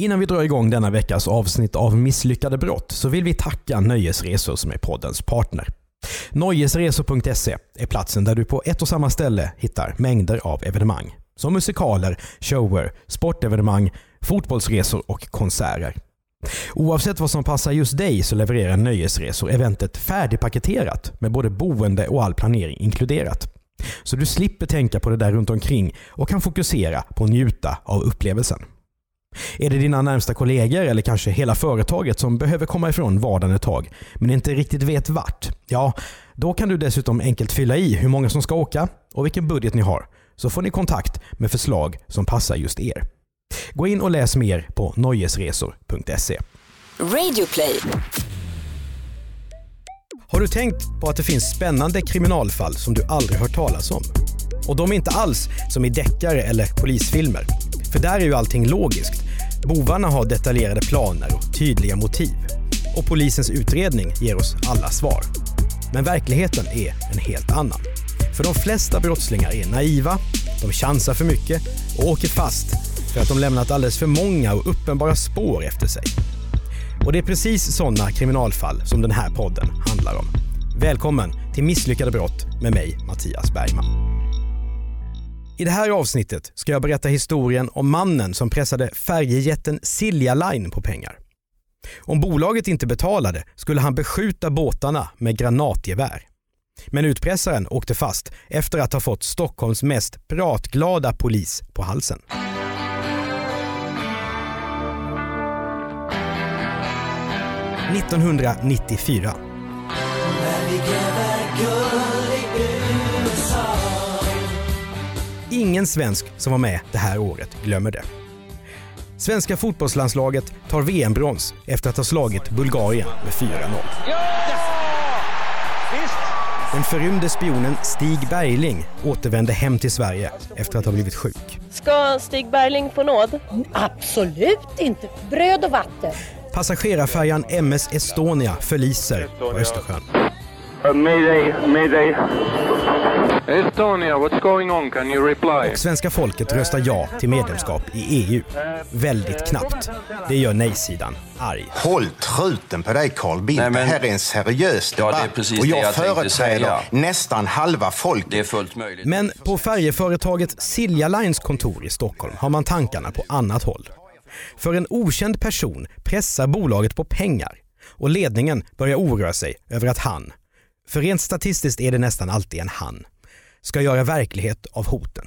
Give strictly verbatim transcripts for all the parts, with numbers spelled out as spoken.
Innan vi drar igång denna veckas avsnitt av Misslyckade brott så vill vi tacka Nöjesresor som är poddens partner. Nöjesresor punkt se är platsen där du på ett och samma ställe hittar mängder av evenemang. Som musikaler, shower, sportevenemang, fotbollsresor och konserter. Oavsett vad som passar just dig så levererar Nöjesresor eventet färdigpaketerat med både boende och all planering inkluderat. Så du slipper tänka på det där runt omkring och kan fokusera på att njuta av upplevelsen. Är det dina närmsta kollegor eller kanske hela företaget som behöver komma ifrån vardagen ett tag men inte riktigt vet vart? Ja, då kan du dessutom enkelt fylla i hur många som ska åka och vilken budget ni har. Så får ni kontakt med förslag som passar just er. Gå in och läs mer på nöjesresor punkt se. Radioplay. Har du tänkt på att det finns spännande kriminalfall som du aldrig hört talas om? Och de är inte alls som i deckare eller polisfilmer. För där är ju allting logiskt. Bovarna har detaljerade planer och tydliga motiv. Och polisens utredning ger oss alla svar. Men verkligheten är en helt annan. För de flesta brottslingar är naiva, de chansar för mycket och åker fast för att de lämnat alldeles för många och uppenbara spår efter sig. Och det är precis sådana kriminalfall som den här podden handlar om. Välkommen till Misslyckade brott med mig, Mattias Bergman. I det här avsnittet ska jag berätta historien om mannen som pressade färjejätten Silja Line på pengar. Om bolaget inte betalade skulle han beskjuta båtarna med granatgevär. Men utpressaren åkte fast efter att ha fått Stockholms mest pratglada polis på halsen. nittonhundranittiofyra. Ingen svensk som var med det här året glömmer det. Svenska fotbollslandslaget tar V M-brons efter att ha slagit Bulgarien med fyra noll. Den förrymde spionen Stig Bergling återvände hem till Sverige efter att ha blivit sjuk. Ska Stig Bergling på nåd? Absolut inte. Bröd och vatten. Passagerarfärjan M S Estonia förliser på Östersjön. Mayday, mayday. Estonia, what's going on? Can you reply? Och svenska folket röstar ja till medlemskap i E U. Väldigt knappt. Det gör nej-sidan arg. Håll truten på dig, Carl Bildt. Nej, men... Det här är en seriös debatt. Ja, det är precis och jag, jag företräder nästan halva folket. Det är fullt möjligt. Men på färjeföretaget Silja Lines kontor i Stockholm har man tankarna på annat håll. För en okänd person pressar bolaget på pengar. Och ledningen börjar oroa sig över att han, för rent statistiskt är det nästan alltid en han, ska göra verklighet av hoten.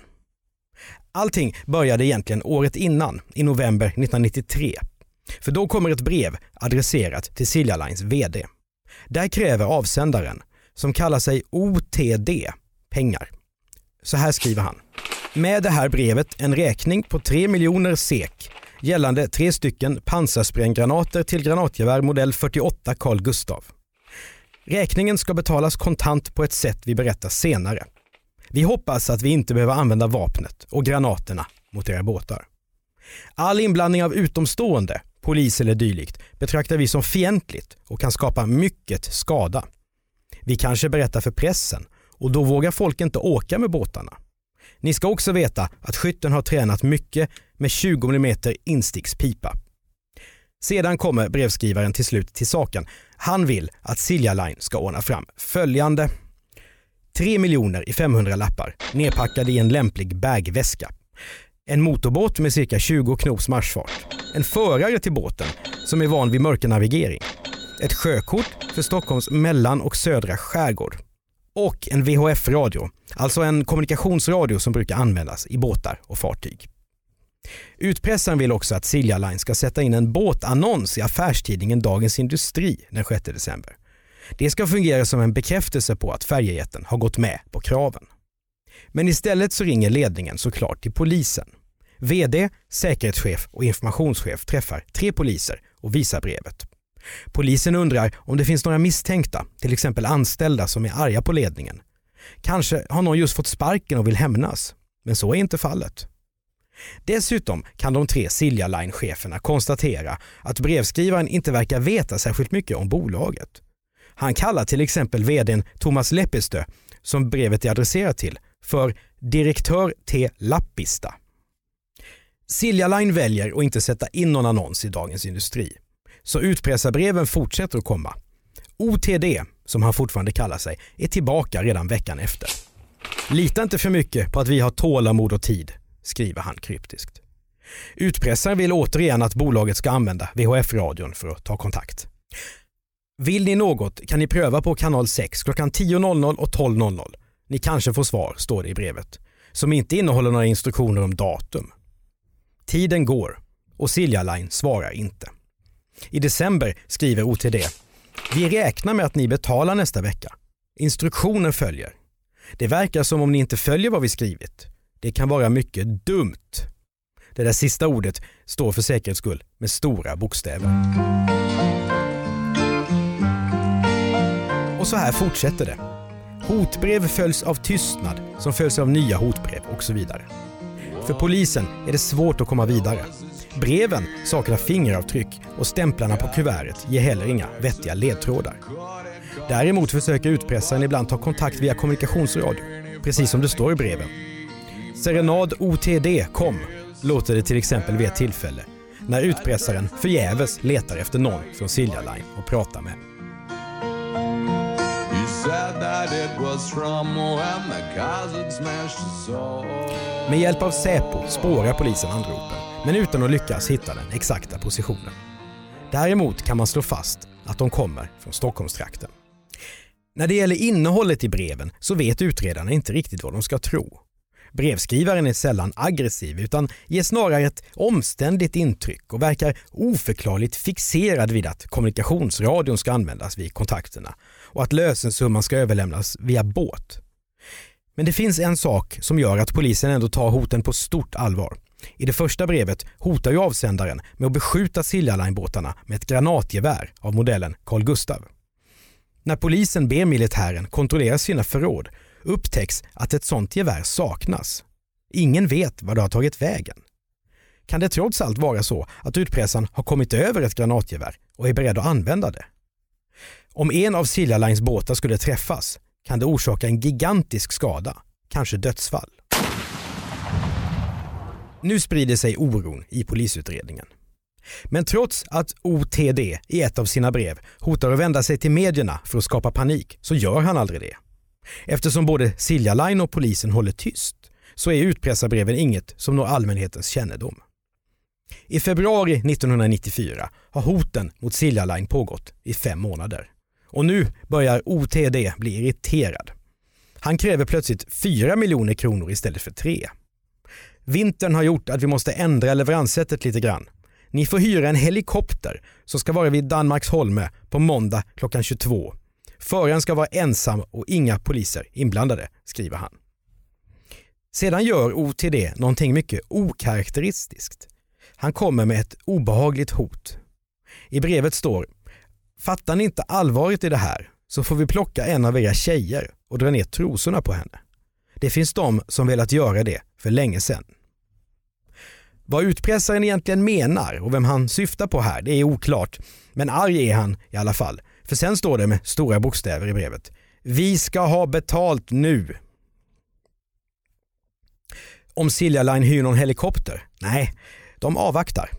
Allting började egentligen året innan, i november nittonhundranittiotre. För då kommer ett brev adresserat till Silja Lines vd. Där kräver avsändaren, som kallar sig O T D, pengar. Så här skriver han. Med det här brevet en räkning på tre miljoner SEK gällande tre stycken pansarsprenggranater till granatgevär modell fyrtioåtta Carl Gustav. Räkningen ska betalas kontant på ett sätt vi berättar senare. Vi hoppas att vi inte behöver använda vapnet och granaterna mot era båtar. All inblandning av utomstående, polis eller dylikt, betraktar vi som fientligt och kan skapa mycket skada. Vi kanske berättar för pressen och då vågar folk inte åka med båtarna. Ni ska också veta att skytten har tränat mycket med tjugo millimeter instickspipa. Sedan kommer brevskrivaren till slut till saken. Han vill att Silja Line ska ordna fram följande. tre miljoner i femhundra lappar, nedpackade i en lämplig bagväska. En motorbåt med cirka tjugo knops marschfart. En förare till båten som är van vid mörkernavigering. Ett sjökort för Stockholms mellan- och södra skärgård. Och en V H F-radio, alltså en kommunikationsradio som brukar användas i båtar och fartyg. Utpressaren vill också att Silja Line ska sätta in en båtannons i affärstidningen Dagens Industri den sjätte december. Det ska fungera som en bekräftelse på att färjejätten har gått med på kraven. Men istället så ringer ledningen såklart till polisen. V D, säkerhetschef och informationschef träffar tre poliser och visar brevet. Polisen undrar om det finns några misstänkta, till exempel anställda som är arga på ledningen. Kanske har någon just fått sparken och vill hämnas, men så är inte fallet. Dessutom kan de tre Silja Line-cheferna konstatera att brevskrivaren inte verkar veta särskilt mycket om bolaget. Han kallar till exempel vdn Thomas Leppestö, som brevet är adresserat till, för direktör T. Lappista. Silja Line väljer att inte sätta in någon annons i Dagens Industri. Så utpressarbreven fortsätter att komma. O T D, som han fortfarande kallar sig, är tillbaka redan veckan efter. Lita inte för mycket på att vi har tålamod och tid, skriver han kryptiskt. Utpressaren vill återigen att bolaget ska använda V H F-radion för att ta kontakt. Vill ni något kan ni pröva på kanal sex klockan tio och tolv. Ni kanske får svar, står det i brevet, som inte innehåller några instruktioner om datum. Tiden går och Silja Line svarar inte. I december skriver O T D: vi räknar med att ni betalar nästa vecka. Instruktioner följer. Det verkar som om ni inte följer vad vi skrivit. Det kan vara mycket dumt. Det där sista ordet står för säkerhets skull med stora bokstäver. Och så här fortsätter det. Hotbrev följs av tystnad som följs av nya hotbrev och så vidare. För polisen är det svårt att komma vidare. Breven saknar fingeravtryck och stämplarna på kuvertet ger heller inga vettiga ledtrådar. Däremot försöker utpressaren ibland ta kontakt via kommunikationsradio, precis som det står i breven. Serenad O T D kom, låter det till exempel vid ett tillfälle, när utpressaren förgäves letar efter någon från Silja Line och pratar med. Med hjälp av Säpo spårar polisen anropen, men utan att lyckas hitta den exakta positionen. Däremot kan man slå fast att de kommer från Stockholmstrakten. När det gäller innehållet i breven så vet utredarna inte riktigt vad de ska tro. Brevskrivaren är sällan aggressiv utan ger snarare ett omständigt intryck och verkar oförklarligt fixerad vid att kommunikationsradion ska användas vid kontakterna och att lösensumman ska överlämnas via båt. Men det finns en sak som gör att polisen ändå tar hoten på stort allvar. I det första brevet hotar ju avsändaren med att beskjuta Silja Line-båtarna med ett granatgevär av modellen Carl Gustav. När polisen ber militären kontrollera sina förråd upptäcks att ett sånt gevär saknas. Ingen vet vad det har tagit vägen. Kan det trots allt vara så att utpressaren har kommit över ett granatgevär och är beredd att använda det? Om en av Silja Lines båtar skulle träffas kan det orsaka en gigantisk skada, kanske dödsfall. Nu sprider sig oron i polisutredningen. Men trots att O T D i ett av sina brev hotar att vända sig till medierna för att skapa panik så gör han aldrig det. Eftersom både Silja Line och polisen håller tyst så är utpressarbreven inget som når allmänhetens kännedom. I februari nittonhundranittiofyra har hoten mot Silja Line pågått i fem månader. Och nu börjar O T D bli irriterad. Han kräver plötsligt fyra miljoner kronor istället för tre. Vintern har gjort att vi måste ändra leveranssättet lite grann. Ni får hyra en helikopter som ska vara vid Danmarksholme på måndag klockan tjugotvå. Föraren ska vara ensam och inga poliser inblandade, skriver han. Sedan gör O T D någonting mycket okaraktäristiskt. Han kommer med ett obehagligt hot. I brevet står: fattar ni inte allvaret i det här så får vi plocka en av era tjejer och dra ner trosorna på henne. Det finns de som velat göra det för länge sedan. Vad utpressaren egentligen menar och vem han syftar på här, det är oklart. Men arg är han i alla fall. För sen står det med stora bokstäver i brevet: vi ska ha betalt nu. Om Silja Line hyr någon helikopter? Nej, de avvaktar.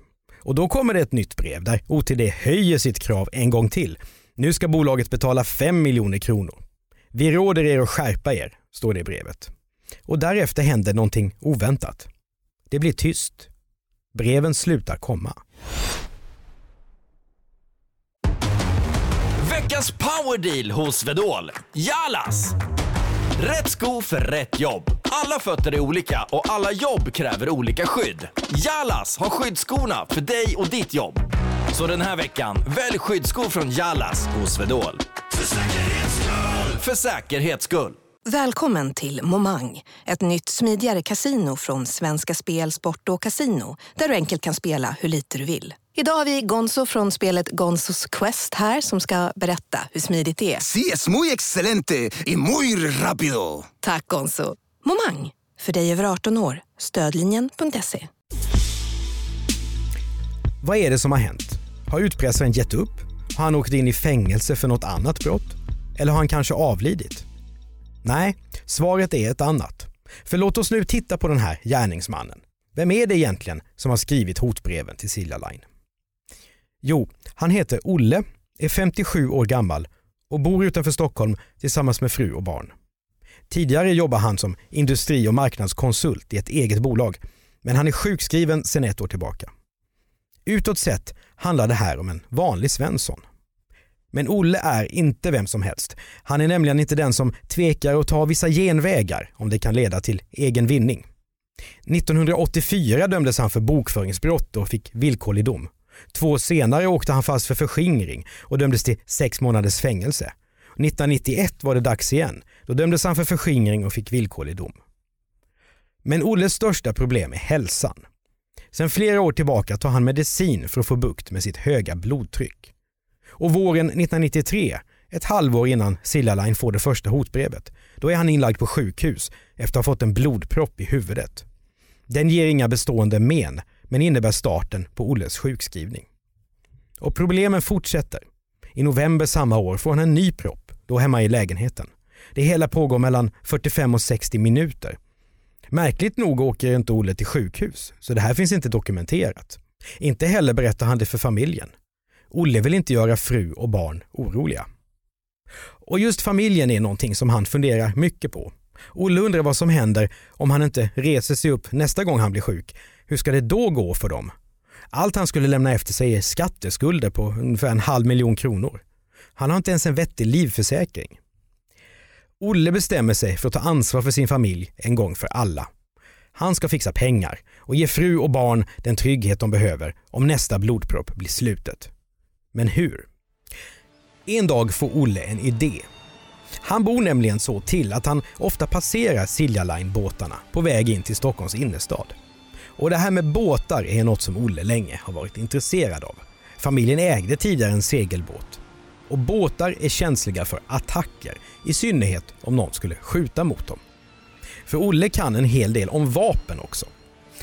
Och då kommer det ett nytt brev där O T D höjer sitt krav en gång till. Nu ska bolaget betala fem miljoner kronor. Vi råder er att skärpa er, står det i brevet. Och därefter händer någonting oväntat. Det blir tyst. Breven slutar komma. Veckans powerdeal hos Svedol. Jalas! Rätt sko för rätt jobb. Alla fötter är olika och alla jobb kräver olika skydd. Jalas har skyddsskorna för dig och ditt jobb. Så den här veckan, välj skyddsskor från Jalas hos Svedol. För säkerhets skull! För säkerhets skull! Välkommen till Momang, ett nytt smidigare kasino från Svenska Spel, Sport och Casino, där du enkelt kan spela hur lite du vill. Idag har vi Gonzo från spelet Gonzos Quest här som ska berätta hur smidigt det är. Sí, es muy excelente y muy rápido. Tack Gonzo. Momang, för dig över arton år. Stödlinjen punkt se. Vad är det som har hänt? Har utpressaren gett upp? Har han åkt in i fängelse för något annat brott? Eller har han kanske avlidit? Nej, svaret är ett annat. För låt oss nu titta på den här gärningsmannen. Vem är det egentligen som har skrivit hotbreven till Silja Line? Jo, han heter Olle, är femtiosju år gammal och bor utanför Stockholm tillsammans med fru och barn. Tidigare jobbar han som industri- och marknadskonsult i ett eget bolag, men han är sjukskriven sedan ett år tillbaka. Utåt sett handlar det här om en vanlig Svensson. Men Olle är inte vem som helst. Han är nämligen inte den som tvekar och tar vissa genvägar om det kan leda till egen vinning. nittonhundraåttiofyra dömdes han för bokföringsbrott och fick villkorlig dom. Två år senare åkte han fast för förskingring och dömdes till sex månaders fängelse. nittonhundranittioett var det dags igen. Då dömdes han för förskingring och fick villkorlig dom. Men Olles största problem är hälsan. Sedan flera år tillbaka tar han medicin för att få bukt med sitt höga blodtryck. Och våren nittonhundranittiotre, ett halvår innan Silja Line får det första hotbrevet, då är han inlagd på sjukhus efter att ha fått en blodpropp i huvudet. Den ger inga bestående men, men innebär starten på Olles sjukskrivning. Och problemen fortsätter. I november samma år får han en ny propp, då hemma i lägenheten. Det hela pågår mellan fyrtiofem och sextio minuter. Märkligt nog åker inte Olle till sjukhus, så det här finns inte dokumenterat. Inte heller berättar han det för familjen. Olle vill inte göra fru och barn oroliga. Och just familjen är någonting som han funderar mycket på. Olle undrar vad som händer om han inte reser sig upp nästa gång han blir sjuk. Hur ska det då gå för dem? Allt han skulle lämna efter sig är skatteskulder på ungefär en halv miljon kronor. Han har inte ens en vettig livförsäkring. Olle bestämmer sig för att ta ansvar för sin familj en gång för alla. Han ska fixa pengar och ge fru och barn den trygghet de behöver om nästa blodpropp blir slutet. Men hur? En dag får Olle en idé. Han bor nämligen så till att han ofta passerar Silja Line-båtarna på väg in till Stockholms innerstad. Och det här med båtar är något som Olle länge har varit intresserad av. Familjen ägde tidigare en segelbåt. Och båtar är känsliga för attacker, i synnerhet om någon skulle skjuta mot dem. För Olle kan en hel del om vapen också.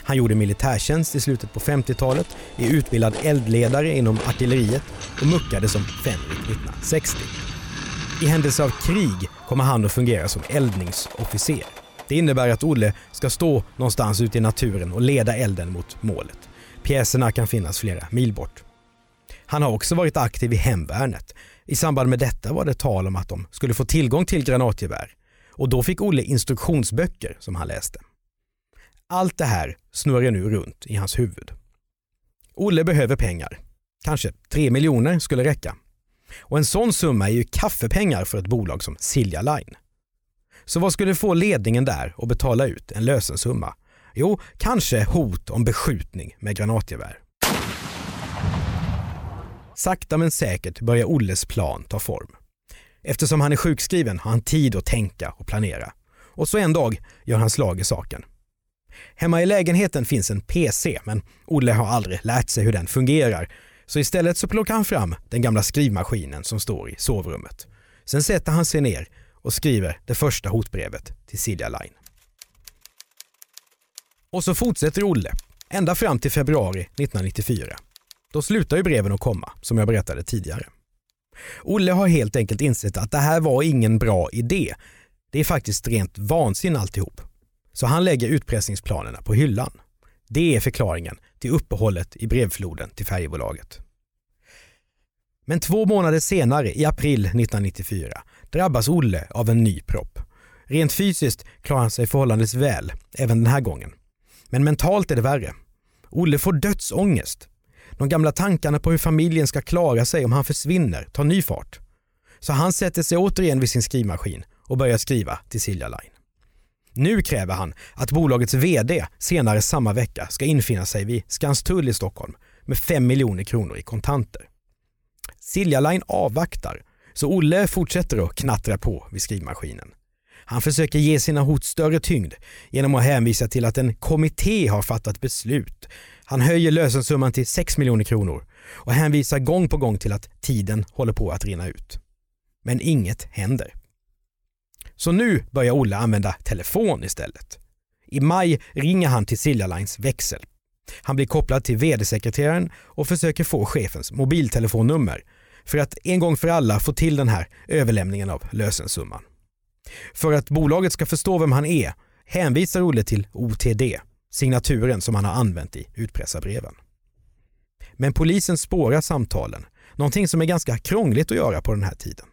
Han gjorde militärtjänst i slutet på femtiotalet, är utbildad eldledare inom artilleriet och muckade som fänrik nittonhundrasextio. I händelse av krig kommer han att fungera som eldningsofficer. Det innebär att Olle ska stå någonstans ute i naturen och leda elden mot målet. Pjäserna kan finnas flera mil bort. Han har också varit aktiv i hemvärnet. I samband med detta var det tal om att de skulle få tillgång till granatgevär. Och då fick Olle instruktionsböcker som han läste. Allt det här snurrar nu runt i hans huvud. Olle behöver pengar. Kanske tre miljoner skulle räcka. Och en sån summa är ju kaffepengar för ett bolag som Silja Line. Så vad skulle få ledningen där och betala ut en lösensumma? Jo, kanske hot om beskjutning med granatgevär. Sakta men säkert börjar Olles plan ta form. Eftersom han är sjukskriven har han tid att tänka och planera. Och så en dag gör han slag i saken. Hemma i lägenheten finns en P C, men Olle har aldrig lärt sig hur den fungerar. Så istället så plockar han fram den gamla skrivmaskinen som står i sovrummet. Sen sätter han sig ner och skriver det första hotbrevet till Silja Line. Och så fortsätter Olle, ända fram till februari nittonhundranittiofyra. Då slutar ju breven att komma, som jag berättade tidigare. Olle har helt enkelt insett att det här var ingen bra idé. Det är faktiskt rent vansin alltihop. Så han lägger utpressningsplanerna på hyllan. Det är förklaringen till uppehållet i brevfloden till färjebolaget. Men två månader senare, i april nittonhundranittiofyra, drabbas Olle av en ny propp. Rent fysiskt klarar han sig förhållandevis väl, även den här gången. Men mentalt är det värre. Olle får dödsångest. De gamla tankarna på hur familjen ska klara sig om han försvinner tar ny fart. Så han sätter sig återigen vid sin skrivmaskin och börjar skriva till Silja Line. Nu kräver han att bolagets vd senare samma vecka ska infinna sig vid Skanstull i Stockholm med fem miljoner kronor i kontanter. Silja Line avvaktar, så Olle fortsätter att knattra på vid skrivmaskinen. Han försöker ge sina hot större tyngd genom att hänvisa till att en kommitté har fattat beslut. Han höjer lösensumman till sex miljoner kronor och hänvisar gång på gång till att tiden håller på att rinna ut. Men inget händer. Så nu börjar Olle använda telefon istället. I maj ringer han till Silja Lines växel. Han blir kopplad till vd-sekreteraren och försöker få chefens mobiltelefonnummer för att en gång för alla få till den här överlämningen av lösensumman. För att bolaget ska förstå vem han är hänvisar Olle till O T D, signaturen som han har använt i utpressarbreven. Men polisen spårar samtalen, någonting som är ganska krångligt att göra på den här tiden.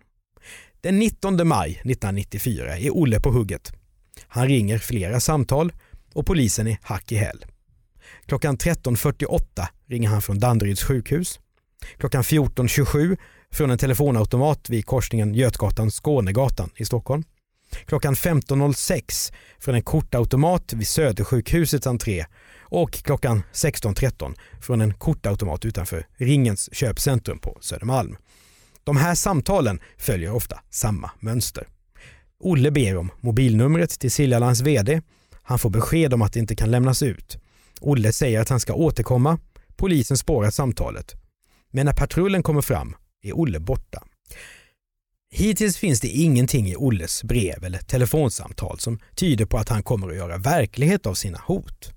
Den nittonde maj nittonhundranittiofyra är Olle på hugget. Han ringer flera samtal och polisen är hack i häl. Klockan tretton fyrtioåtta ringer han från Danderyds sjukhus. Klockan fjorton tjugosju från en telefonautomat vid korsningen Götgatan-Skånegatan i Stockholm. Klockan femton noll sex från en kortautomat vid Södersjukhusets entré och klockan sexton tretton från en kortautomat utanför Ringens köpcentrum på Södermalm. De här samtalen följer ofta samma mönster. Olle ber om mobilnumret till Silja Lines vd. Han får besked om att det inte kan lämnas ut. Olle säger att han ska återkomma. Polisen spårar samtalet. Men när patrullen kommer fram är Olle borta. Hittills finns det ingenting i Olles brev eller telefonsamtal som tyder på att han kommer att göra verklighet av sina hot.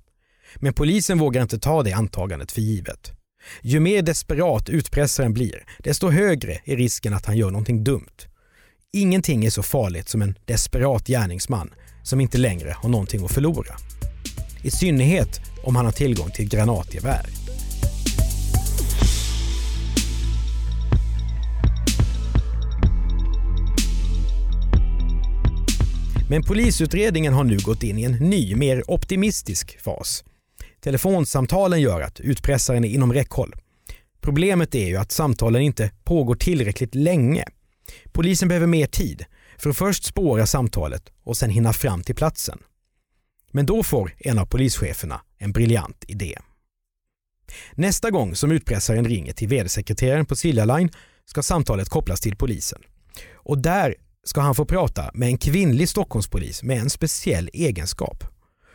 Men polisen vågar inte ta det antagandet för givet. Ju mer desperat utpressaren blir, desto högre är risken att han gör någonting dumt. Ingenting är så farligt som en desperat gärningsman som inte längre har någonting att förlora. I synnerhet om han har tillgång till granatgevär. Men polisutredningen har nu gått in i en ny, mer optimistisk fas. Telefonsamtalen gör att utpressaren är inom räckhåll. Problemet är ju att samtalen inte pågår tillräckligt länge. Polisen behöver mer tid för att först spåra samtalet och sen hinna fram till platsen. Men då får en av polischeferna en briljant idé. Nästa gång som utpressaren ringer till vd-sekreteraren på Silja Line ska samtalet kopplas till polisen. Och där ska han få prata med en kvinnlig Stockholmspolis med en speciell egenskap.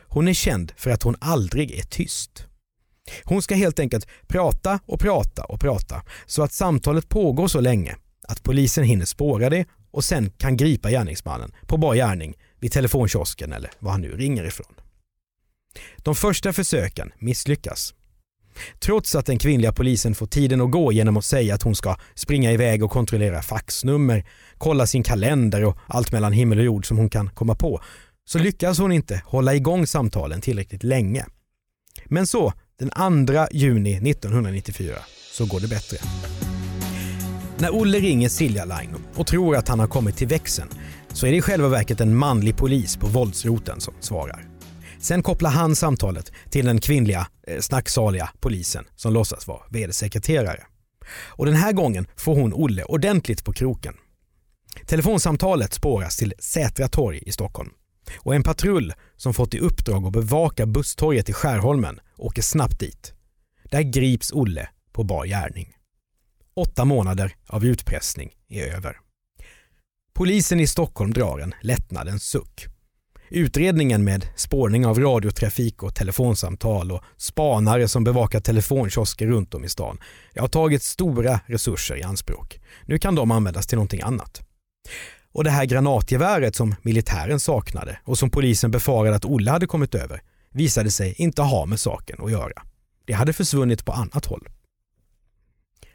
Hon är känd för att hon aldrig är tyst. Hon ska helt enkelt prata och prata och prata så att samtalet pågår så länge att polisen hinner spåra det och sen kan gripa gärningsmannen på bar gärning vid telefonkiosken eller vad han nu ringer ifrån. De första försöken misslyckas. Trots att den kvinnliga polisen får tiden att gå genom att säga att hon ska springa iväg och kontrollera faxnummer, kolla sin kalender och allt mellan himmel och jord som hon kan komma på, så lyckas hon inte hålla igång samtalen tillräckligt länge. Men så, den andra juni nittonhundranittiofyra, så går det bättre. När Olle ringer Silja Line och tror att han har kommit till växeln, så är det i själva verket en manlig polis på våldsroten som svarar. Sen kopplar han samtalet till den kvinnliga, eh, snacksaliga polisen som låtsas vara vd-sekreterare. Och den här gången får hon Olle ordentligt på kroken. Telefonsamtalet spåras till Sätra torg i Stockholm. Och en patrull som fått i uppdrag att bevaka busstorget i Skärholmen åker snabbt dit. Där grips Olle på bar gärning. Åtta månader av utpressning är över. Polisen i Stockholm drar en lättnadens suck. Utredningen med spårning av radiotrafik och telefonsamtal och spanare som bevakar telefonkiosker runt om i stan har tagit stora resurser i anspråk. Nu kan de användas till någonting annat. Och det här granatgeväret som militären saknade och som polisen befarade att Olle hade kommit över visade sig inte ha med saken att göra. Det hade försvunnit på annat håll.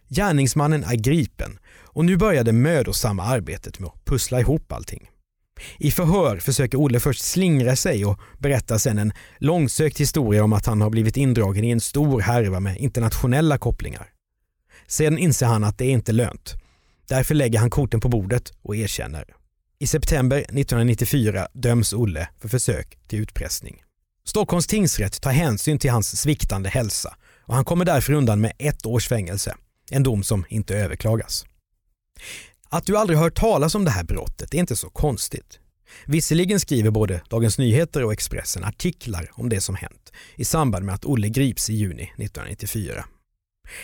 Gärningsmannen är gripen och nu började mödosamma arbetet med att pussla ihop allting. I förhör försöker Olle först slingra sig och berätta sen en långsökt historia om att han har blivit indragen i en stor härva med internationella kopplingar. Sedan inser han att det inte är lönt. Därför lägger han korten på bordet och erkänner. I september nittonhundranittiofyra döms Olle för försök till utpressning. Stockholms tingsrätt tar hänsyn till hans sviktande hälsa och han kommer därför undan med ett års fängelse. En dom som inte överklagas. Att du aldrig hört talas om det här brottet är inte så konstigt. Visserligen skriver både Dagens Nyheter och Expressen artiklar om det som hänt i samband med att Olle grips i juni nittonhundranittiofyra.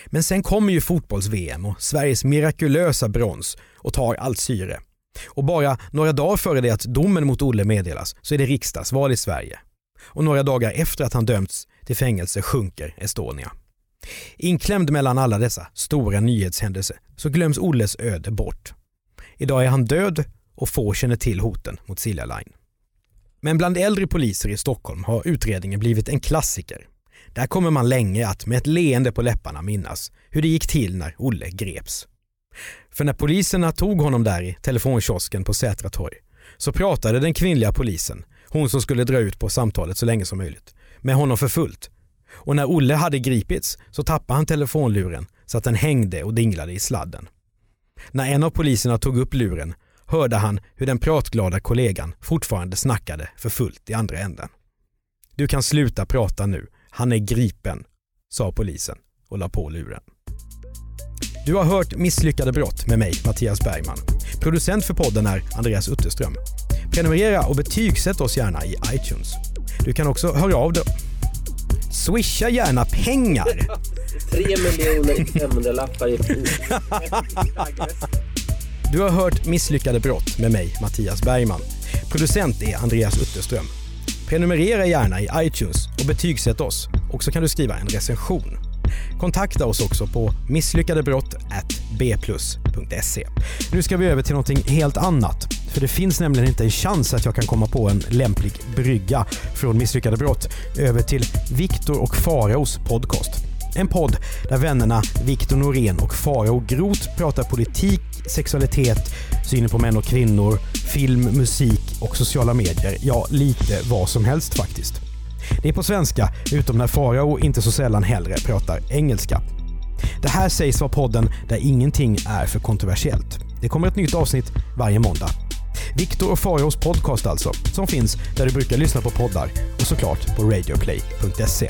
Men sen kommer ju fotbolls-V M och Sveriges mirakulösa brons och tar allt syre. Och bara några dagar före det att domen mot Olle meddelas så är det riksdagsval i Sverige. Och några dagar efter att han dömts till fängelse sjunker Estonia. Inklämd mellan alla dessa stora nyhetshändelser så glöms Olles öde bort. Idag är han död och få känner till hoten mot Silja Line. Men bland äldre poliser i Stockholm har utredningen blivit en klassiker. Där kommer man länge att med ett leende på läpparna minnas hur det gick till när Olle greps. För när poliserna tog honom där i telefonkiosken på Sätra torg så pratade den kvinnliga polisen, hon som skulle dra ut på samtalet så länge som möjligt, med honom för fullt. Och när Olle hade gripits så tappade han telefonluren så att den hängde och dinglade i sladden. När en av poliserna tog upp luren hörde han hur den pratglada kollegan fortfarande snackade för fullt i andra änden. Du kan sluta prata nu, han är gripen, sa polisen och la på luren. Du har hört Misslyckade brott med mig, Mattias Bergman. Producent för podden är Andreas Utterström. Prenumerera och betygsätt oss gärna i iTunes. Du kan också höra av dig. Swisha gärna pengar. tre miljoner femhundra lappar i Du har hört Misslyckade brott med mig, Mattias Bergman. Producent är Andreas Utterström. Prenumerera gärna i iTunes och betygsätt oss. Och så kan du skriva en recension. Kontakta oss också på misslyckadebrott snabel-a b plus punkt se. Nu ska vi över till någonting helt annat. För det finns nämligen inte en chans att jag kan komma på en lämplig brygga från Misslyckade brott över till Viktor och Faraos podcast. En podd där vännerna Viktor Norén och Farao Grot pratar politik, sexualitet, synen på män och kvinnor, film, musik och sociala medier. Ja, lite vad som helst faktiskt. Det är på svenska, utom när Farao inte så sällan hellre pratar engelska. Det här sägs vara podden där ingenting är för kontroversiellt. Det kommer ett nytt avsnitt varje måndag. Viktor och Faraos podcast alltså, som finns där du brukar lyssna på poddar och såklart på radioplay punkt se.